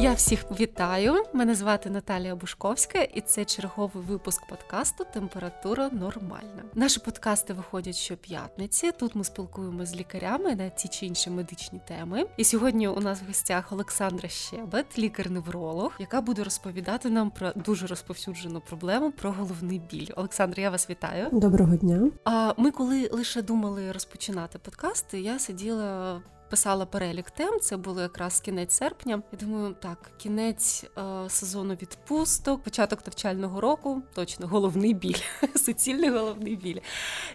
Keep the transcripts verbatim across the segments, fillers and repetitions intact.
Я всіх вітаю, мене звати Наталія Бушковська і це черговий випуск подкасту «Температура нормальна». Наші подкасти виходять щоп'ятниці, тут ми спілкуємося з лікарями на ті чи інші медичні теми. І сьогодні у нас в гостях Олександра Щебет, лікар-невролог, яка буде розповідати нам про дуже розповсюджену проблему, про головний біль. Олександра, я вас вітаю. Доброго дня. А ми коли лише думали розпочинати подкасти, я сиділа... писала перелік тем, це було якраз кінець серпня. Я думаю, так, кінець е, сезону відпусток, початок навчального року, точно, головний біль, суцільний головний біль.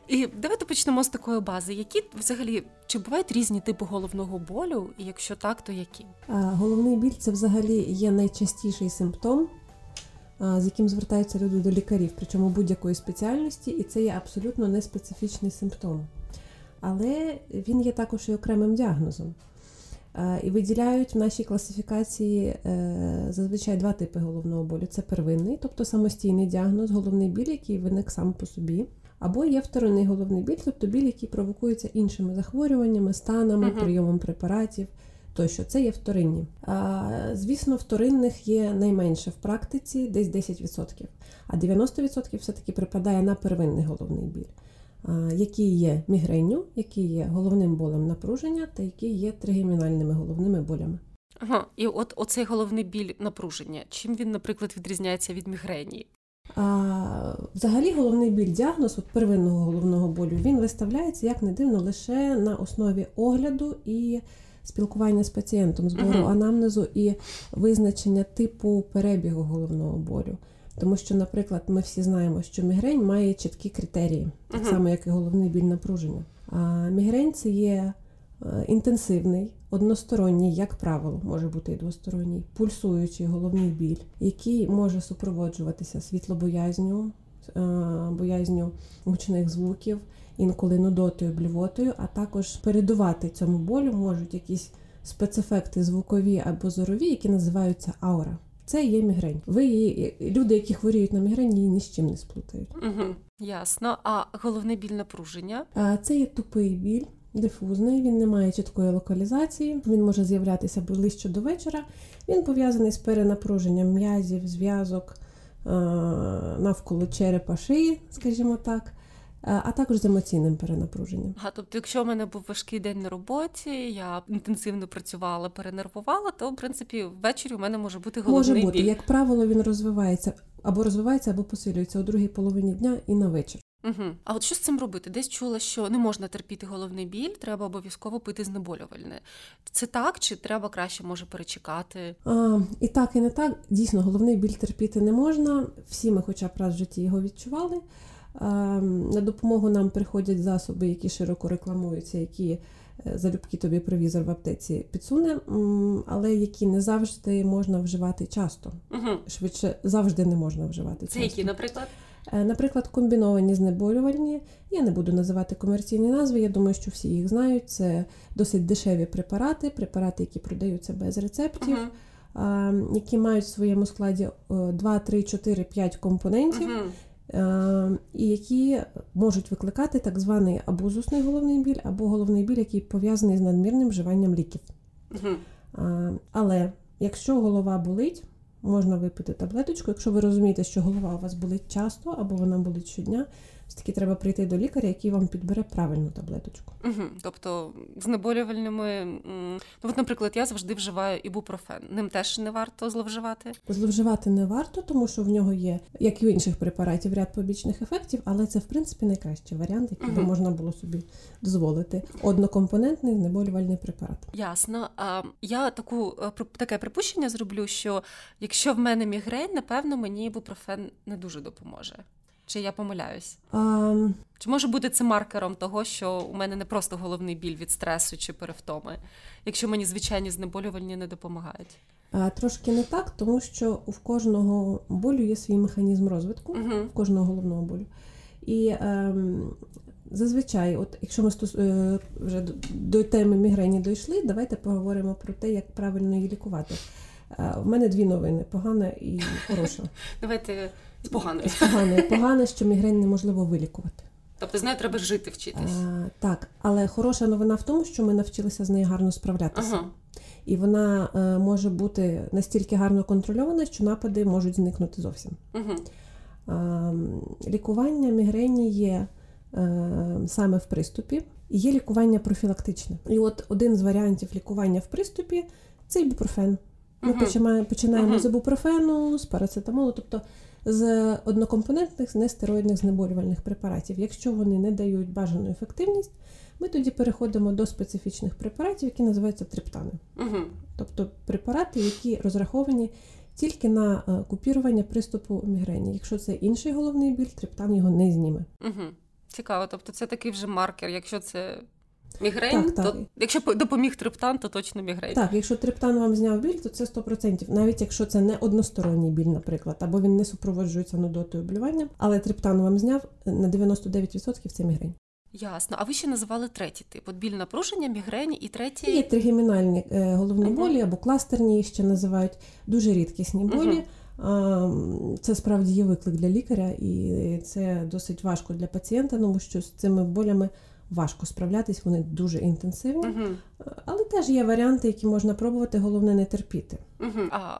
І давайте почнемо з такої бази. Які взагалі, чи бувають різні типи головного болю? І якщо так, то які? Головний біль – це взагалі є найчастіший симптом, з яким звертаються люди до лікарів, причому будь-якої спеціальності, і це є абсолютно неспецифічний симптом. Але він є також і окремим діагнозом. І виділяють в нашій класифікації зазвичай два типи головного болю. Це первинний, тобто самостійний діагноз, головний біль, який виник сам по собі. Або є вторинний головний біль, тобто біль, який провокується іншими захворюваннями, станами, uh-huh. прийомом препаратів тощо. Це є вторинні. А, звісно, вторинних є найменше в практиці, десь десять відсотків. А дев'яносто відсотків все-таки припадає на первинний головний біль, які є мігренню, які є головним болем напруження та які є тригемінальними головними болями. Ага, і от оцей головний біль напруження, чим він, наприклад, відрізняється від мігрені? А, взагалі головний біль, діагноз от первинного головного болю, він виставляється, як не дивно, лише на основі огляду і спілкування з пацієнтом, збору угу. анамнезу і визначення типу перебігу головного болю. Тому що, наприклад, ми всі знаємо, що мігрень має чіткі критерії, так само, як і головний біль напруження. А мігрень – це є інтенсивний, односторонній, як правило, може бути і двосторонній, пульсуючий головний біль, який може супроводжуватися світлобоязню, боязню гучних звуків, інколи нудотою, блювотою, а також передувати цьому болю можуть якісь спецефекти звукові або зорові, які називаються аура. Це є мігрень. Ви її, люди, які хворіють на мігрень, її ні з чим не сплутають. Угу, ясно. А головний біль напруження? Це є тупий біль, дифузний, він не має чіткої локалізації, він може з'являтися ближче до вечора. Він пов'язаний з перенапруженням м'язів, зв'язок, навколо черепа, шиї, скажімо так, а також з емоційним перенапруженням. А, тобто, якщо в мене був важкий день на роботі, я інтенсивно працювала, перенервувала, то, в принципі, ввечері у мене може бути головний біль. Може бути. Біль. Як правило, він розвивається, або розвивається, або посилюється у другій половині дня і на вечір. Угу. А от що з цим робити? Десь чула, що не можна терпіти головний біль, треба обов'язково пити знеболювальне. Це так, чи треба краще, може, перечекати? А, і так, і не так. Дійсно, головний біль терпіти не можна. Всі ми хоча б раз в житті його відчували. На допомогу нам приходять засоби, які широко рекламуються, які залюбки тобі провізор в аптеці підсуне, але які не завжди можна вживати часто. Угу. Швидше, завжди не можна вживати часто. Це які, наприклад? Наприклад, комбіновані знеболювальні. Я не буду називати комерційні назви, я думаю, що всі їх знають. Це досить дешеві препарати, препарати, які продаються без рецептів, угу. які мають в своєму складі два, три, чотири, п'ять компонентів, угу. і які можуть викликати так званий абузусний головний біль, або головний біль, який пов'язаний з надмірним вживанням ліків. Uh-huh. Але якщо голова болить, можна випити таблеточку. Якщо ви розумієте, що голова у вас болить часто, або вона болить щодня, все-таки треба прийти до лікаря, який вам підбере правильну таблеточку. Угу. Тобто знеболювальними... Ну, от, наприклад, я завжди вживаю ібупрофен. Ним теж не варто зловживати? Зловживати не варто, тому що в нього є, як і в інших препаратів, ряд побічних ефектів, але це, в принципі, найкращий варіант, який угу. би можна було собі дозволити. Однокомпонентний знеболювальний препарат. Ясно. А я таку, таке припущення зроблю, що якщо в мене мігрень, напевно, мені ібупрофен не дуже допоможе. Чи я помиляюсь? Um, чи може бути це маркером того, що у мене не просто головний біль від стресу чи перевтоми, якщо мені звичайні знеболювальні не допомагають? Трошки не так, тому що у кожного болю є свій механізм розвитку, uh-huh. у кожного головного болю. І ем, зазвичай, от якщо ми стос... е, вже до, до теми мігрені дійшли, давайте поговоримо про те, як правильно її лікувати. У мене дві новини – погана і хороша. Давайте з поганою. З поганою. Погано, що мігрень неможливо вилікувати. Тобто з нею треба жити, вчитись. А, так, але хороша новина в тому, що ми навчилися з нею гарно справлятися. Ага. і вона е, може бути настільки гарно контрольована, що напади можуть зникнути зовсім. Угу. Е, лікування мігрені є е, саме в приступі, і є лікування профілактичне. І от один з варіантів лікування в приступі – це ібупрофен. Ми угу. починаємо, починаємо угу. з ібупрофену, з парацетамолу, тобто з однокомпонентних нестероїдних знеболювальних препаратів. Якщо вони не дають бажану ефективність, ми тоді переходимо до специфічних препаратів, які називаються триптани. Угу. Тобто препарати, які розраховані тільки на купірування приступу мігрені. Якщо це інший головний біль, триптан його не зніме. Угу. Цікаво, тобто це такий вже маркер, якщо це мігрень, так, то так. Якщо допоміг триптан, то точно мігрень. Так, якщо триптан вам зняв біль, то це сто відсотків. Навіть якщо це не односторонній біль, наприклад, або він не супроводжується нудотою, блюванням, але триптан вам зняв, на дев'яносто дев'ять відсотків це мігрень. Ясно. А ви ще називали третій тип. От біль напруження, мігрень і третій... Є тригемінальні е, головні uh-huh. болі, або кластерні їх ще називають, дуже рідкісні болі. Uh-huh. Це справді є виклик для лікаря, і це досить важко для пацієнта, тому що з цими болями важко справлятись, вони дуже інтенсивні. Угу. Але теж є варіанти, які можна пробувати, головне не терпіти. Угу. А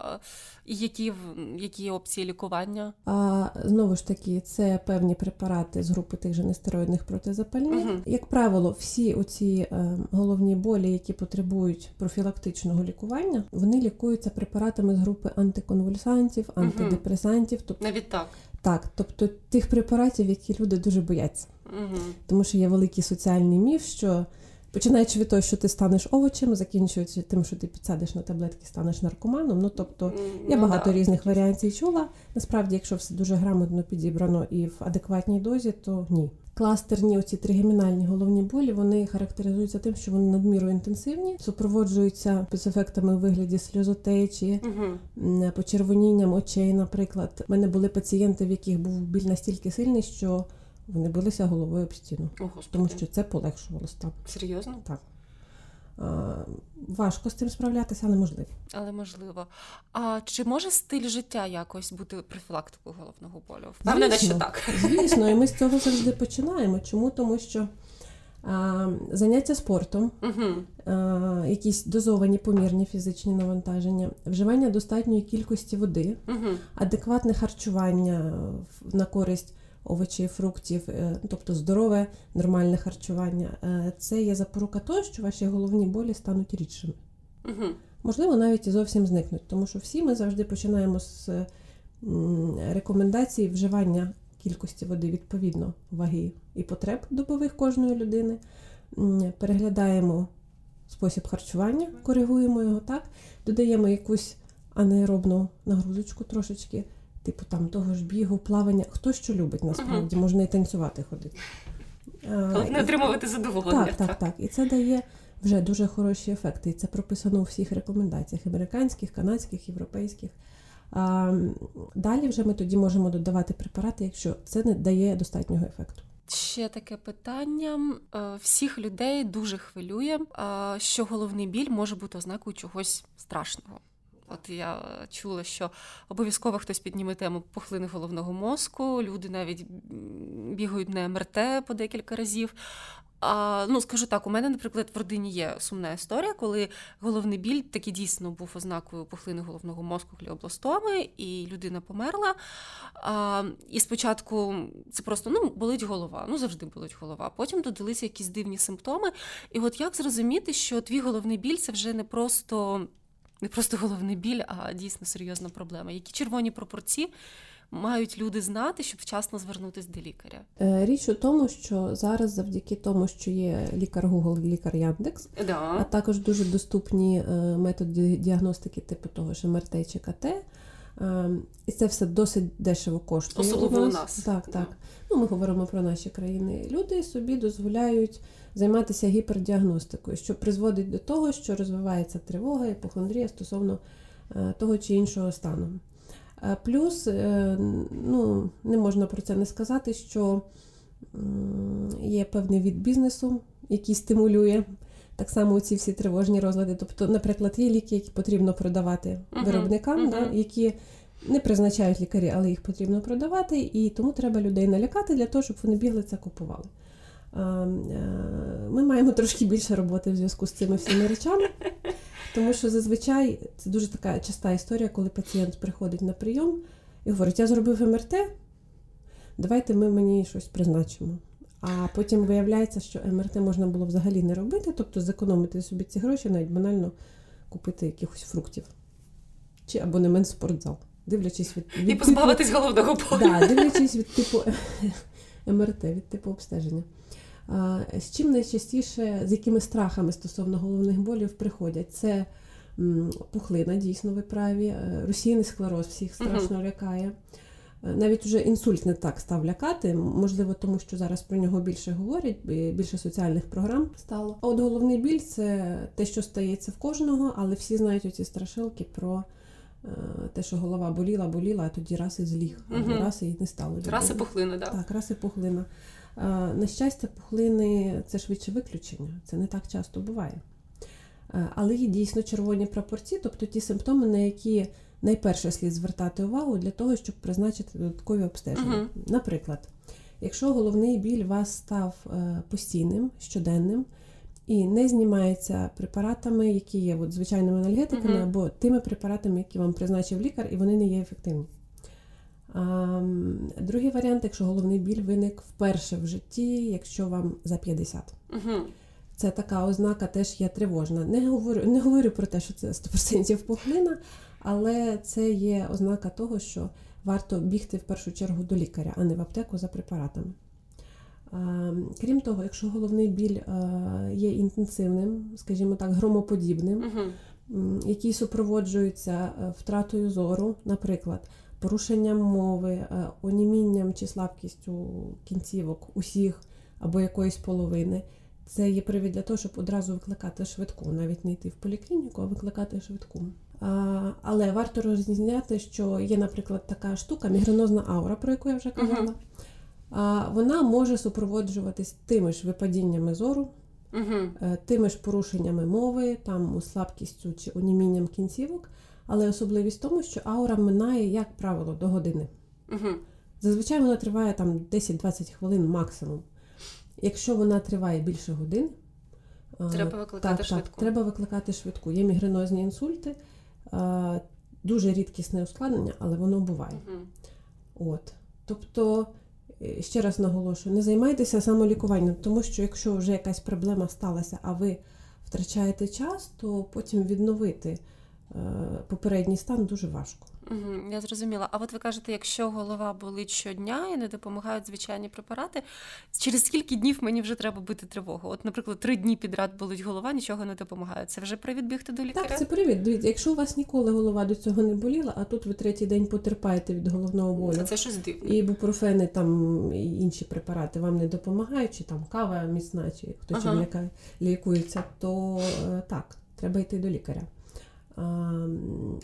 які, які опції лікування? А, знову ж таки, це певні препарати з групи тих же нестероїдних протизапальних. Угу. Як правило, всі оці е, головні болі, які потребують профілактичного лікування, вони лікуються препаратами з групи антиконвульсантів, антидепресантів. Угу. Тобто, навіть так? Так, тобто тих препаратів, які люди дуже бояться. Угу. Тому що є великий соціальний міф, що починаючи від того, що ти станеш овочем, закінчуючи тим, що ти підсядеш на таблетки, станеш наркоманом. Ну, тобто, я ну, багато да. різних варіантів чула. Насправді, якщо все дуже грамотно підібрано і в адекватній дозі, то ні. Кластерні, оці тригемінальні головні болі, вони характеризуються тим, що вони надміру інтенсивні, супроводжуються спецефектами у вигляді сльозотечі, угу. почервонінням очей, наприклад. У мене були пацієнти, в яких був біль настільки сильний, що вони билися головою об стіну, о, тому що це полегшувало стан. Серйозно? Так. А, важко з цим справлятися, але можливо. Але можливо. А чи може стиль життя якось бути профілактикою головного болю? Впевнена, що так. Звісно, і ми з цього завжди починаємо. Чому? Тому що а, заняття спортом, угу. а, якісь дозовані помірні фізичні навантаження, вживання достатньої кількості води, угу. адекватне харчування на користь овочів, фруктів, тобто здорове, нормальне харчування. Це є запорука того, що ваші головні болі стануть рідшими. Угу. Можливо, навіть і зовсім зникнуть, тому що всі ми завжди починаємо з рекомендацій вживання кількості води відповідно ваги і потреб добових кожної людини. Переглядаємо спосіб харчування, коригуємо його, так, додаємо якусь анаеробну нагрузочку трошечки, типу там того ж бігу, плавання, хто що любить насправді, угу. можна і танцювати ходити. Головне отримувати задоволення. Так, так, так, так. І це дає вже дуже хороші ефекти. І це прописано у всіх рекомендаціях американських, канадських, європейських. А, далі вже ми тоді можемо додавати препарати, якщо це не дає достатнього ефекту. Ще таке питання. Всіх людей дуже хвилює, що головний біль може бути ознакою чогось страшного. От я чула, що обов'язково хтось підніме тему пухлини головного мозку, люди навіть бігають на ем ер те по декілька разів. А, ну, скажу так, у мене, наприклад, в родині є сумна історія, коли головний біль таки дійсно був ознакою пухлини головного мозку, гліобластоми, і людина померла. А, і спочатку це просто, ну, болить голова, ну, завжди болить голова. Потім додалися якісь дивні симптоми. І от як зрозуміти, що твій головний біль – це вже не просто... Не просто головний біль, а дійсно серйозна проблема. Які червоні прапорці мають люди знати, щоб вчасно звернутися до лікаря? Річ у тому, що зараз завдяки тому, що є лікар Google, лікар Яндекс, да. а також дуже доступні методи діагностики типу того ж ем ер те чи ка те, і це все досить дешево коштує. Особливо у нас. У нас. Так, так. Ну, ми говоримо про наші країни. Люди собі дозволяють займатися гіпердіагностикою, що призводить до того, що розвивається тривога, іпохондрія стосовно того чи іншого стану. Плюс, ну, не можна про це не сказати, що є певний від бізнесу, який стимулює так само ці всі тривожні розлади. Тобто, наприклад, є ліки, які потрібно продавати uh-huh. виробникам, uh-huh. Да, які не призначають лікарі, але їх потрібно продавати, і тому треба людей налякати для того, щоб вони бігли це купували. Ми маємо трошки більше роботи в зв'язку з цими всіми речами, Тому що зазвичай це дуже така часта історія, коли пацієнт приходить на прийом і говорить, я зробив ем ер те, давайте ми мені щось призначимо. А потім виявляється, що ем ер те можна було взагалі не робити, тобто зекономити собі ці гроші, навіть банально купити якихось фруктів. Чи абонемент в спортзал. Дивлячись від, від і позбавитись типу, головного болю. Да, дивлячись від типу ем ер те, від типу обстеження. А, з чим найчастіше, з якими страхами стосовно головних болів приходять? Це м, пухлина, дійсно, ви праві, русійний склероз всіх страшно лякає. Навіть уже інсульт не так став лякати, можливо, тому що зараз про нього більше говорять, більше соціальних програм стало. А от головний біль – це те, що стається в кожного, але всі знають оці страшилки про е, те, що голова боліла, боліла, а тоді раз і зліг, або раз і не стало. Раз і пухлина, так? Да. Так, раз і пухлина. Е, на щастя, пухлини – це швидше виключення, це не так часто буває. Е, але є дійсно червоні прапорці, тобто ті симптоми, на які найперше слід звертати увагу для того, щоб призначити додаткові обстеження. Uh-huh. Наприклад, якщо головний біль у вас став постійним, щоденним і не знімається препаратами, які є от, звичайними анальгетиками, uh-huh. або тими препаратами, які вам призначив лікар, і вони не є ефективні. А, другий варіант, якщо головний біль виник вперше в житті, якщо вам за п'ятдесят. Uh-huh. Це така ознака теж є тривожна. Не говорю, не говорю про те, що це сто відсотків пухлина, але це є ознака того, що варто бігти в першу чергу до лікаря, а не в аптеку за препаратами. А, крім того, якщо головний біль а, є інтенсивним, скажімо так, громоподібним, угу. який супроводжується втратою зору, наприклад, порушенням мови, онімінням чи слабкістю кінцівок усіх або якоїсь половини, це є привід для того, щоб одразу викликати швидку, навіть не йти в поліклініку, а викликати швидку. А, але варто розрізняти, що є, наприклад, така штука, мігренозна аура, про яку я вже казала. Uh-huh. А, вона може супроводжуватись тими ж випадіннями зору, uh-huh. тими ж порушеннями мови, там слабкістю чи онімінням кінцівок, але особливість в тому, що аура минає, як правило, до години. Uh-huh. Зазвичай вона триває там десять-двадцять хвилин максимум. Якщо вона триває більше годин, треба викликати, так, швидку. Так, треба викликати швидку. Є мігренозні інсульти, дуже рідкісне ускладнення, але воно буває. Угу. От. Тобто, ще раз наголошую, не займайтеся самолікуванням, тому що якщо вже якась проблема сталася, а ви втрачаєте час, то потім відновити попередній стан дуже важко. Угу, я зрозуміла. А от ви кажете, якщо голова болить щодня і не допомагають звичайні препарати, через скільки днів мені вже треба бити тривогу? От, наприклад, три дні підряд болить голова, нічого не допомагає. Це вже привід бігти до лікаря? Так, це привід. Дивіться, якщо у вас ніколи голова до цього не боліла, а тут ви третій день потерпаєте від головного болю. Це щось дивне. І ібупрофени, там, і інші препарати вам не допомагають, чи там кава міцна, чи хто ага. чим ліка... лікується, то так, треба йти до лікаря.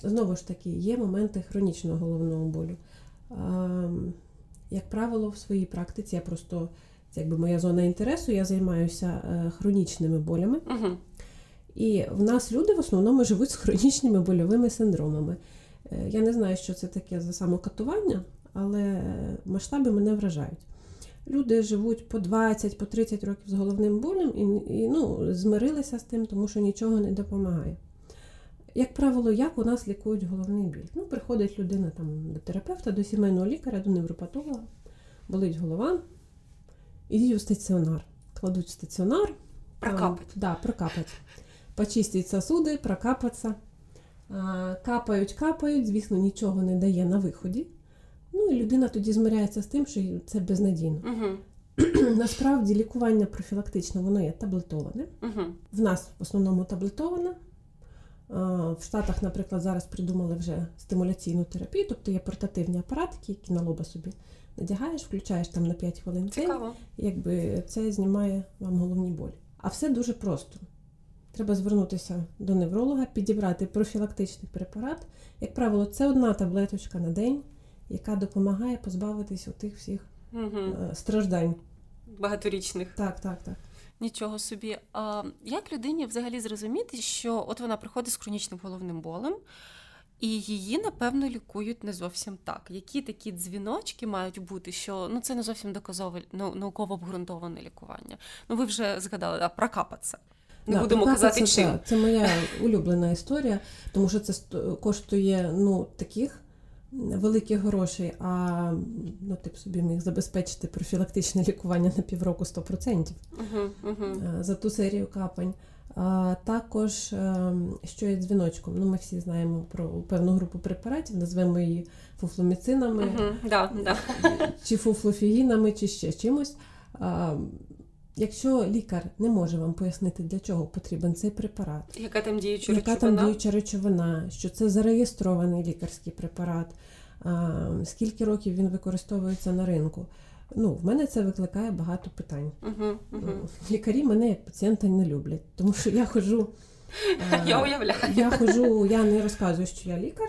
Знову ж таки, є моменти хронічного головного болю. Як правило, в своїй практиці, я просто, це якби моя зона інтересу, я займаюся хронічними болями. Угу. І в нас люди в основному живуть з хронічними больовими синдромами. Я не знаю, що це таке за самокатування, але масштаби мене вражають. Люди живуть по двадцять, по тридцять років з головним болем і, і ну, змирилися з тим, тому що нічого не допомагає. Як правило, як у нас лікують головний біль? Ну, приходить людина там, до терапевта, до сімейного лікаря, до невропатолога, болить голова, ідіть у стаціонар. Кладуть в стаціонар. Прокапать. А, да, прокапать. Почистять сосуди, прокапаться. А, капають, капають, звісно, нічого не дає на виході. Ну, і людина тоді змиряється з тим, що це безнадійно. Угу. Насправді, лікування профілактичне, воно є таблетоване. Угу. В нас, в основному, таблетоване. В Штатах, наприклад, зараз придумали вже стимуляційну терапію, тобто є портативні апаратки, які на лоба собі надягаєш, включаєш там на п'ять хвилин. Цікаво. Якби це знімає вам головні болі. А все дуже просто. Треба звернутися до невролога, підібрати профілактичний препарат. Як правило, це одна таблеточка на день, яка допомагає позбавитись отих всіх угу. страждань. Багаторічних. Так, так, так. Нічого собі. А як людині взагалі зрозуміти, що от вона приходить з хронічним головним болем, і її, напевно, лікують не зовсім так? Які такі дзвіночки мають бути, що ну, це не зовсім доказове, науково обґрунтоване лікування? Ну, ви вже згадали, да, прокапатися. Не да, будемо казати, це, чим. Та, це моя улюблена історія, тому що це коштує, ну, таких великих грошей, а, ну, ти б собі міг забезпечити профілактичне лікування на півроку сто процентів uh-huh, uh-huh. за ту серію капань. А також, що є дзвіночком, ну, ми всі знаємо про певну групу препаратів, назвемо її фуфломіцинами, uh-huh, да, да. чи фуфлофігінами, чи ще чимось. А, якщо лікар не може вам пояснити, для чого потрібен цей препарат, яка там діюча яка речовина? Там діюча речовина, що це зареєстрований лікарський препарат, а, скільки років він використовується на ринку, ну, в мене це викликає багато питань. Uh-huh, uh-huh. Лікарі мене як пацієнта не люблять, тому що я ходжу... Я уявляю. Я ходжу, я не розказую, що я лікар,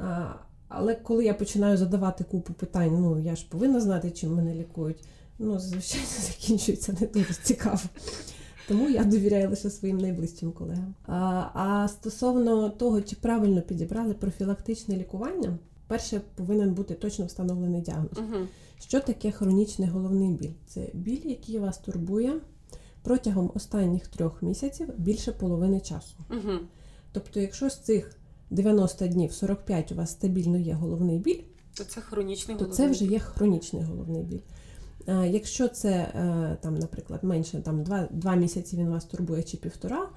а, але коли я починаю задавати купу питань, ну, я ж повинна знати, чим мене лікують, ну, звичайно, закінчується не дуже цікаво. Тому я довіряю лише своїм найближчим колегам. А, а стосовно того, чи правильно підібрали профілактичне лікування, перше, повинен бути точно встановлений діагноз. Uh-huh. Що таке хронічний головний біль? Це біль, який вас турбує протягом останніх трьох місяців більше половини часу. Uh-huh. Тобто, якщо з цих дев'яносто днів сорок п'ять у вас стабільно є головний біль, то це хронічний то головний це вже є хронічний головний біль. Якщо це, там, наприклад, менше там, два місяці він вас турбує чи півтора,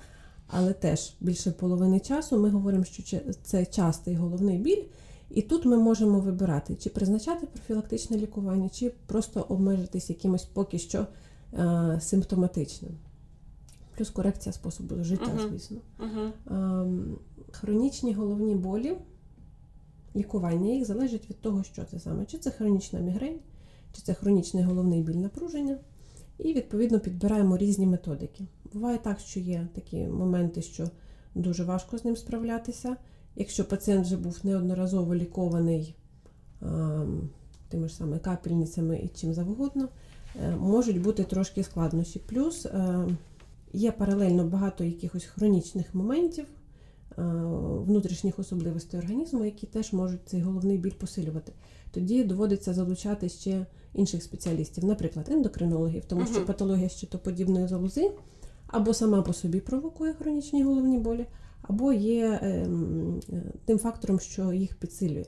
але теж більше половини часу, ми говоримо, що це частий головний біль, і тут ми можемо вибирати, чи призначати профілактичне лікування, чи просто обмежитись якимось поки що е, симптоматичним. Плюс корекція способу життя, uh-huh. звісно. Uh-huh. Е, хронічні головні болі, лікування їх залежить від того, що це саме. Чи це хронічна мігрень, чи це хронічний головний біль напруження. І, відповідно, підбираємо різні методики. Буває так, що є такі моменти, що дуже важко з ним справлятися. Якщо пацієнт вже був неодноразово лікований а, тими ж самими капельницями і чим завгодно, можуть бути трошки складнощі. Плюс а, є паралельно багато якихось хронічних моментів, а, внутрішніх особливостей організму, які теж можуть цей головний біль посилювати. Тоді доводиться залучати ще інших спеціалістів, наприклад, ендокринологів, тому що патологія щитоподібної залози або сама по собі провокує хронічні головні болі, або є е, е, тим фактором, що їх підсилює.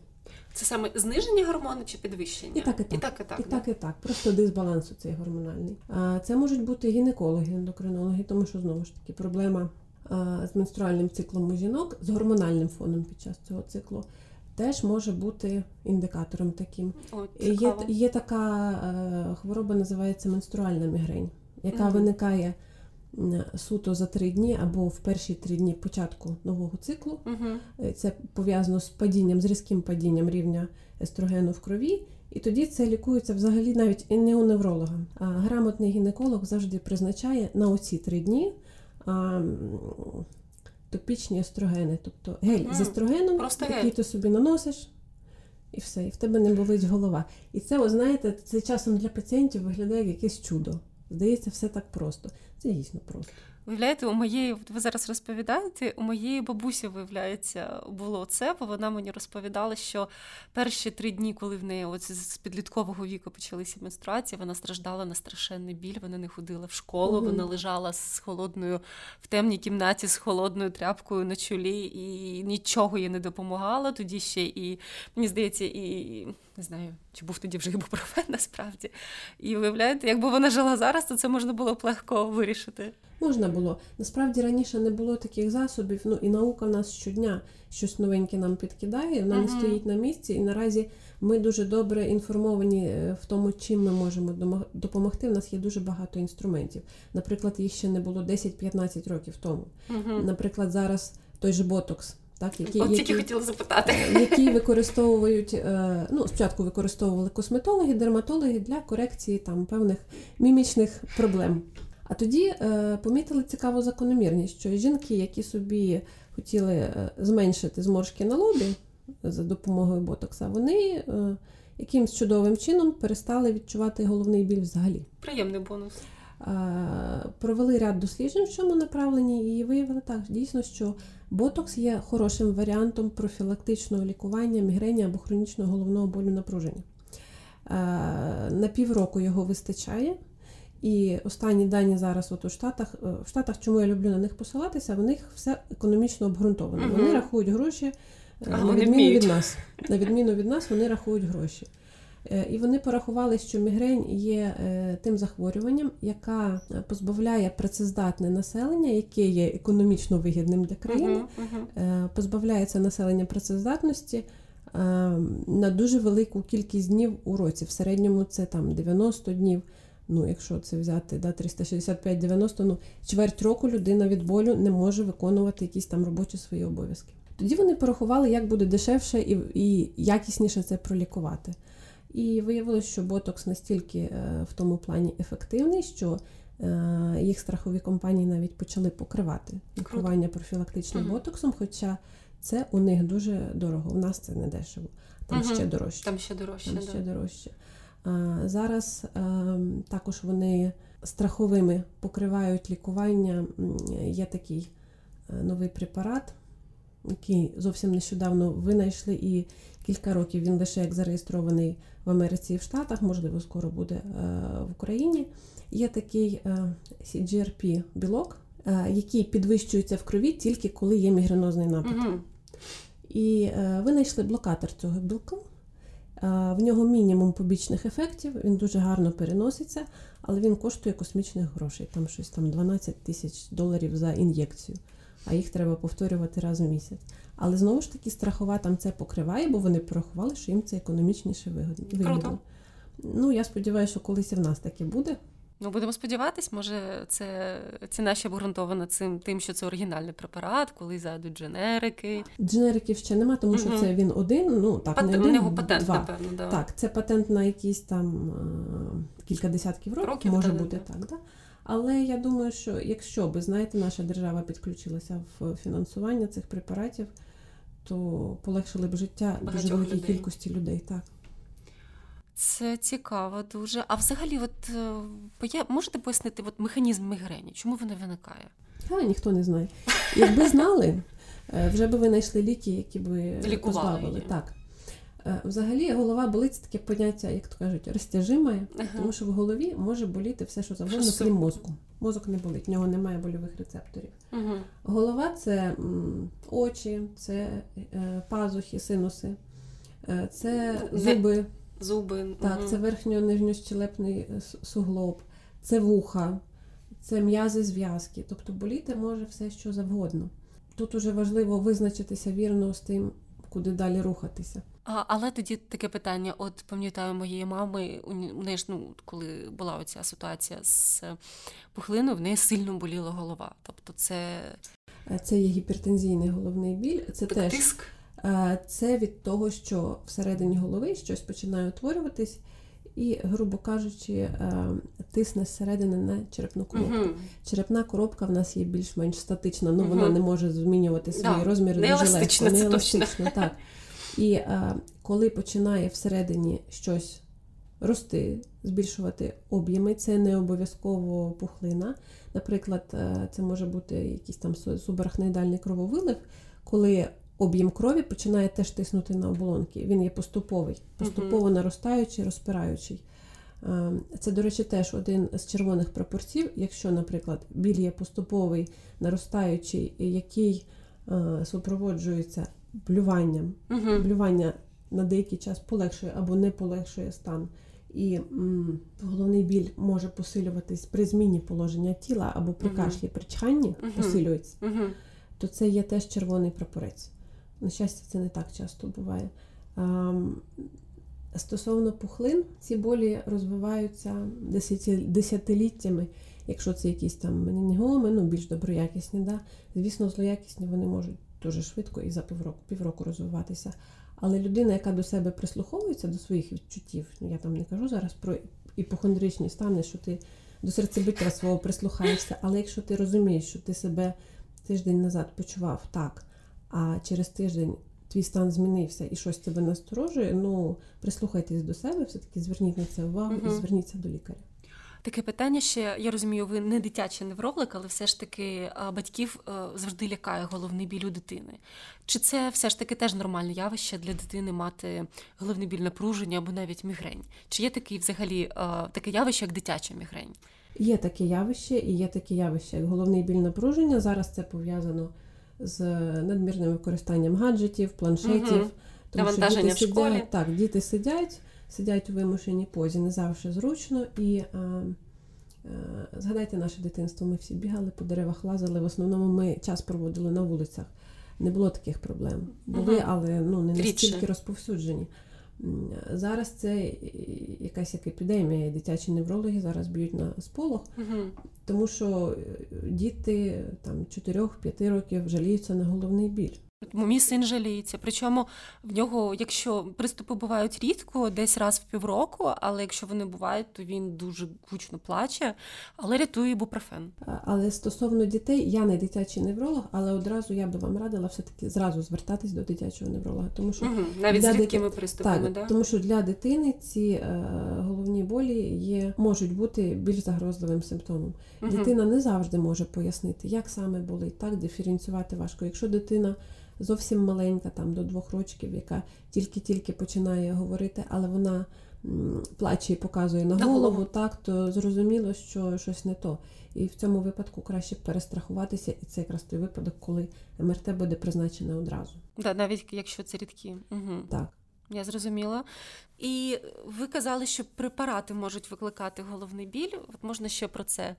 Це саме зниження гормону чи підвищення? І так, і так. І так, і так. І так, і так. Просто дисбаланс у цей гормональний. Це можуть бути гінекологи, ендокринологи, тому що, знову ж таки, проблема з менструальним циклом у жінок, з гормональним фоном під час цього циклу, теж може бути індикатором таким. О, є, є така е, хвороба, називається менструальна мігрень, яка mm-hmm. виникає суто за три дні або в перші три дні початку нового циклу. Uh-huh. Це пов'язано з падінням, з різким падінням рівня естрогену в крові. І тоді це лікується взагалі навіть і не у невролога. А грамотний гінеколог завжди призначає на оці три дні а, топічні естрогени. Тобто гель mm. з естрогеном, який ти собі наносиш, і все, і в тебе не болить голова. І це, о, знаєте, це часом для пацієнтів виглядає як якесь чудо. Здається, все так просто. Це дійсно просто. Виявляєте, у моєї, ви зараз розповідаєте, у моєї бабусі, виявляється, було це, бо вона мені розповідала, що перші три дні, коли в неї оці з підліткового віку почалися менструації, вона страждала на страшенний біль, вона не ходила в школу, угу. вона лежала з холодною, в темній кімнаті з холодною тряпкою на чолі, і нічого їй не допомагало. Тоді ще і, мені здається, і, не знаю, чи був тоді вже ібупрофен насправді. І виявляєте, якби вона жила зараз, то це можна було б легко вирішити. Можна було. Насправді раніше не було таких засобів, ну і наука в нас щодня щось новеньке нам підкидає, вона mm-hmm. не стоїть на місці, і наразі ми дуже добре інформовані в тому, чим ми можемо допомогти. У нас є дуже багато інструментів. Наприклад, їх ще не було десять-п'ятнадцять років тому. Mm-hmm. Наприклад, зараз той же ботокс, так, який, от тільки хотіла запитати. Який використовують, ну, спочатку використовували косметологи, дерматологи для корекції там певних мімічних проблем. А тоді е, помітили цікаву закономірність, що жінки, які собі хотіли е, зменшити зморшки на лобі за допомогою ботокса, вони е, якимсь чудовим чином перестали відчувати головний біль взагалі. Приємний бонус. Е, провели ряд досліджень в цьому направленні і виявили так, дійсно, що ботокс є хорошим варіантом профілактичного лікування мігрені або хронічного головного болю напруження. Е, на півроку його вистачає. І останні дані зараз от у Штатах, в Штатах, чому я люблю на них посилатися, в них все економічно обґрунтовано. Угу. Вони рахують гроші, а, на відміну від нас. На відміну від нас вони рахують гроші. І вони порахували, що мігрень є тим захворюванням, яка позбавляє працездатне населення, яке є економічно вигідним для країни, угу, угу. позбавляється населення працездатності на дуже велику кількість днів у році. В середньому це там дев'яносто днів. Ну, якщо це взяти, да, триста шістдесят п'ять - дев'яносто, ну, чверть року людина від болю не може виконувати якісь там робочі свої обов'язки. Тоді вони порахували, як буде дешевше і, і якісніше це пролікувати. І виявилося, що ботокс настільки е, в тому плані ефективний, що е, їх страхові компанії навіть почали покривати лікування профілактичним угу. ботоксом, хоча це у них дуже дорого. У нас це не дешево, там угу. ще дорожче. Там ще дорожче, там ще да. дорожче. Зараз також вони страховими покривають лікування. Є такий новий препарат, який зовсім нещодавно винайшли, і кілька років він лише як зареєстрований в Америці і в Штатах, можливо, скоро буде в Україні. Є такий сі джі ар пі білок, який підвищується в крові тільки коли є мігренозний напад. Угу. І винайшли блокатор цього білка. В нього мінімум побічних ефектів, він дуже гарно переноситься, але він коштує космічних грошей, там щось там дванадцять тисяч доларів за ін'єкцію, а їх треба повторювати раз у місяць. Але знову ж таки страхова там це покриває, бо вони порахували, що їм це економічніше вигідно. Круто. Ну, я сподіваюся, що колись і в нас таке буде. Ну, будемо сподіватись, може це ціна ще обґрунтована цим, тим, що це оригінальний препарат, коли зайдуть дженерики. Дженериків ще нема, тому що mm-hmm. це він один, ну так, Пат... не один, нього патент, два. Напевно, да. Так, це патент на якісь там кілька десятків років, років може патент, бути так, так. Да? Але я думаю, що якщо би, знаєте, наша держава підключилася в фінансування цих препаратів, то полегшили б життя багатьох дуже великій людей. Кількості людей, так. Це цікаво дуже. А взагалі, от, можете пояснити от, механізм мігрені? Чому вона виникає? А, ніхто не знає. Якби знали, вже б винайшли ліки, які б позбавили. Так. Взагалі, голова болить – це таке поняття, як то кажуть, розтяжиме, ага. тому що в голові може боліти все, що завгодно, крім мозку. Мозок не болить, в нього немає больових рецепторів. Ага. Голова – це очі, це пазухи, синуси, це зуби. Зуби. Так, угу. це верхньо-нижньощелепний суглоб, це вуха, це м'язи, зв'язки. Тобто боліти може все, що завгодно. Тут уже важливо визначитися вірно з тим, куди далі рухатися. А, але тоді таке питання. От, пам'ятаю, моєї мами, у неї ж, ну, коли була оця ситуація з пухлиною, в неї сильно боліла голова. Тобто це... Це є гіпертензійний головний біль. Це так, теж... Тиск. Це від того, що всередині голови щось починає утворюватись і, грубо кажучи, тисне зсередини на черепну коробку. Uh-huh. Черепна коробка в нас є більш-менш статична, але uh-huh. вона не може змінювати свої да. розміри дуже легко. Не еластична, так. І а, коли починає всередині щось рости, збільшувати об'єми, це не обов'язково пухлина. Наприклад, це може бути якийсь там субарахноїдальний крововилив, коли об'єм крові починає теж тиснути на оболонки. Він є поступовий, поступово uh-huh. наростаючий, розпираючий. Це, до речі, теж один з червоних прапорців. Якщо, наприклад, біль є поступовий, наростаючий, який е, супроводжується блюванням, uh-huh. блювання на деякий час полегшує або не полегшує стан, і м, головний біль може посилюватись при зміні положення тіла або при uh-huh. кашлі, при чханні uh-huh. посилюється, uh-huh. то це є теж червоний прапорець. На щастя, це не так часто буває. А, стосовно пухлин, ці болі розвиваються десятиліттями. Якщо це якісь там менінгіоми, ну, більш доброякісні, да? Звісно, злоякісні вони можуть дуже швидко і за півроку, півроку розвиватися. Але людина, яка до себе прислуховується, до своїх відчуттів, я там не кажу зараз про іпохондричні стани, що ти до серцебиття свого прислухаєшся, але якщо ти розумієш, що ти себе тиждень назад почував так, а через тиждень твій стан змінився і щось тебе насторожує, ну, прислухайтесь до себе, все-таки зверніть на це увагу угу. і зверніться до лікаря. Таке питання ще, я розумію, ви не дитячий невролог, але все ж таки батьків завжди лякає головний біль у дитини. Чи це все ж таки теж нормальне явище для дитини мати головний біль, напруження або навіть мігрень? Чи є такий взагалі таке явище, як дитяча мігрень? Є таке явище і є таке явище, як головний біль напруження. Зараз це пов'язано з надмірним використанням гаджетів, планшетів. Угу. Навантаження в школі. Сидять, так, діти сидять, сидять у вимушеній позі, не завжди зручно. І а, а, згадайте наше дитинство, ми всі бігали по деревах, лазили. В основному ми час проводили на вулицях. Не було таких проблем. Були, угу. але ну, не Рідше. настільки розповсюджені. Зараз це якась як епідемія, і дитячі неврологи зараз б'ють на сполох, угу. тому що діти там чотирьох-п'яти років жаліються на головний біль. Мій син жаліється, причому в нього, якщо приступи бувають рідко, десь раз в півроку, але якщо вони бувають, то він дуже гучно плаче, але рятує ібупрофен. Але стосовно дітей, я не дитячий невролог, але одразу я би вам радила все-таки зразу звертатись до дитячого невролога. Тому що угу, навіть з рідкими дит... приступами, так? Да? Тому що для дитини ці е, головні болі є, можуть бути більш загрозливим симптомом. Угу. Дитина не завжди може пояснити, як саме болить, так диференціювати важко. Якщо дитина зовсім маленька, там до двох рочків, яка тільки-тільки починає говорити, але вона м, плаче і показує на голову, голову, так, то зрозуміло, що щось не то. І в цьому випадку краще перестрахуватися, і це якраз той випадок, коли ем ер те буде призначене одразу. Да, навіть якщо це рідкі. Угу. Так. Я зрозуміла. І ви казали, що препарати можуть викликати головний біль. От можна ще про це?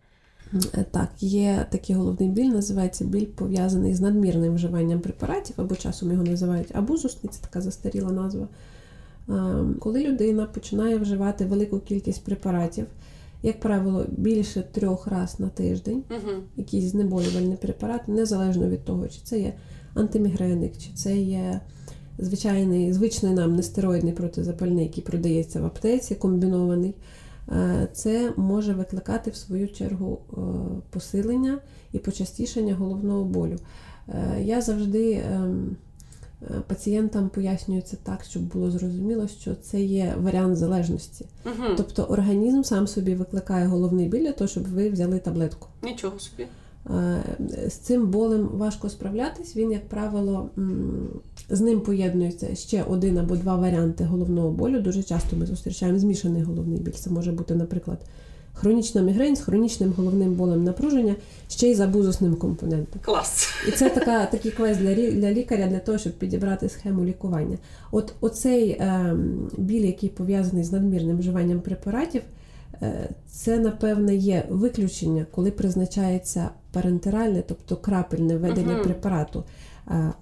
Так, є такий головний біль, називається біль, пов'язаний з надмірним вживанням препаратів, або часом його називають абузусний, це така застаріла назва. Коли людина починає вживати велику кількість препаратів, як правило, більше трьох раз на тиждень, угу. якийсь знеболювальний препарат, незалежно від того, чи це є антимігреник, чи це є звичайний, звичний нам нестероїдний протизапальний, який продається в аптеці, комбінований, це може викликати, в свою чергу, посилення і почастішення головного болю. Я завжди пацієнтам пояснюю це так, щоб було зрозуміло, що це є варіант залежності. Угу. Тобто організм сам собі викликає головний біль для того, щоб ви взяли таблетку. Нічого собі. З цим болем важко справлятись, він, як правило, з ним поєднується ще один або два варіанти головного болю. Дуже часто ми зустрічаємо змішаний головний біль. Це може бути, наприклад, хронічна мігрень з хронічним головним болем напруження, ще й з абузусним компонентом. Клас! І це така, такий квест для, для лікаря, для того, щоб підібрати схему лікування. От оцей е, біль, який пов'язаний з надмірним вживанням препаратів, це, напевне, є виключення, коли призначається парентеральне, тобто крапельне введення угу. препарату,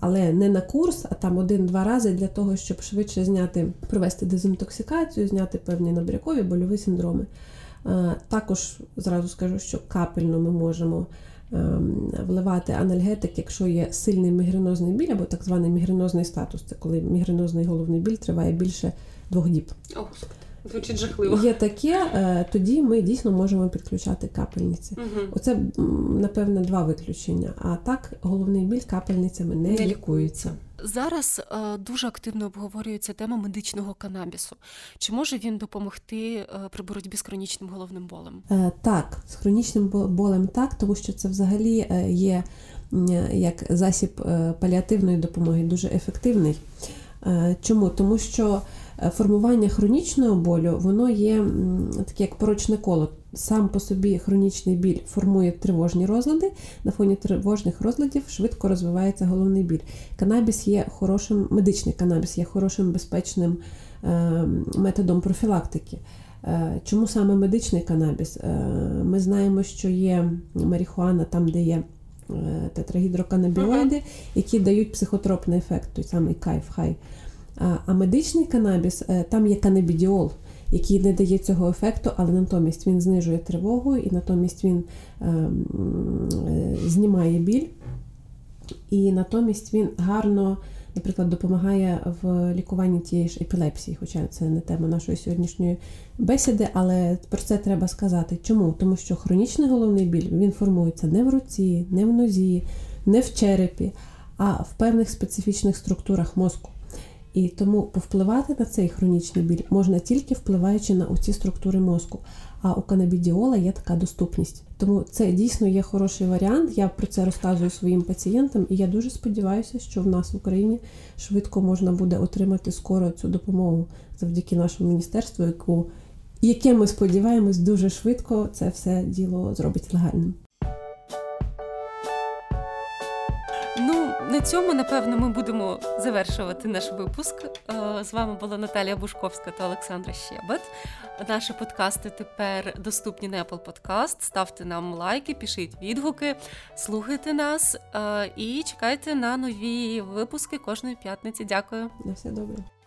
але не на курс, а там один-два рази для того, щоб швидше зняти, провести дезінтоксикацію, зняти певні набрякові, больові синдроми. Також, зразу скажу, що капельно ми можемо вливати анальгетик, якщо є сильний мігренозний біль, або так званий мігренозний статус, це коли мігренозний головний біль триває більше двох діб. Звучить жахливо. Є таке, тоді ми дійсно можемо підключати капельниці. Угу. Оце, напевне, два виключення. А так, головний біль капельницями не, не лікується. Зараз дуже активно обговорюється тема медичного канабісу. Чи може він допомогти при боротьбі з хронічним головним болем? Так, з хронічним болем так, тому що це взагалі є як засіб паліативної допомоги, дуже ефективний. Чому? Тому що формування хронічного болю, воно є таке як порочне коло. Сам по собі хронічний біль формує тривожні розлади, на фоні тривожних розладів швидко розвивається головний біль. Канабіс є хорошим, медичний канабіс є хорошим безпечним методом профілактики. Чому саме медичний канабіс? Ми знаємо, що є марихуана там, де є тетрагідроканабіоїди, uh-huh. які дають психотропний ефект, той самий кайф, хай. А медичний канабіс, там є канабідіол, який не дає цього ефекту, але натомість він знижує тривогу і натомість він е, е, знімає біль. І натомість він гарно, наприклад, допомагає в лікуванні тієї ж епілепсії, хоча це не тема нашої сьогоднішньої бесіди, але про це треба сказати. Чому? Тому що хронічний головний біль, він формується не в руці, не в нозі, не в черепі, а в певних специфічних структурах мозку. І тому повпливати на цей хронічний біль можна тільки впливаючи на оці структури мозку. А у канабідіола є така доступність. Тому це дійсно є хороший варіант. Я про це розказую своїм пацієнтам, і я дуже сподіваюся, що в нас в Україні швидко можна буде отримати скоро цю допомогу завдяки нашому міністерству, яку яке, ми сподіваємось, дуже швидко це все діло зробить легальним. Ну, на цьому, напевно, ми будемо завершувати наш випуск. З вами була Наталія Бушковська та Олександра Щебет. Наші подкасти тепер доступні на Apple Podcast. Ставте нам лайки, пишіть відгуки, слухайте нас і чекайте на нові випуски кожної п'ятниці. Дякую. На все добре.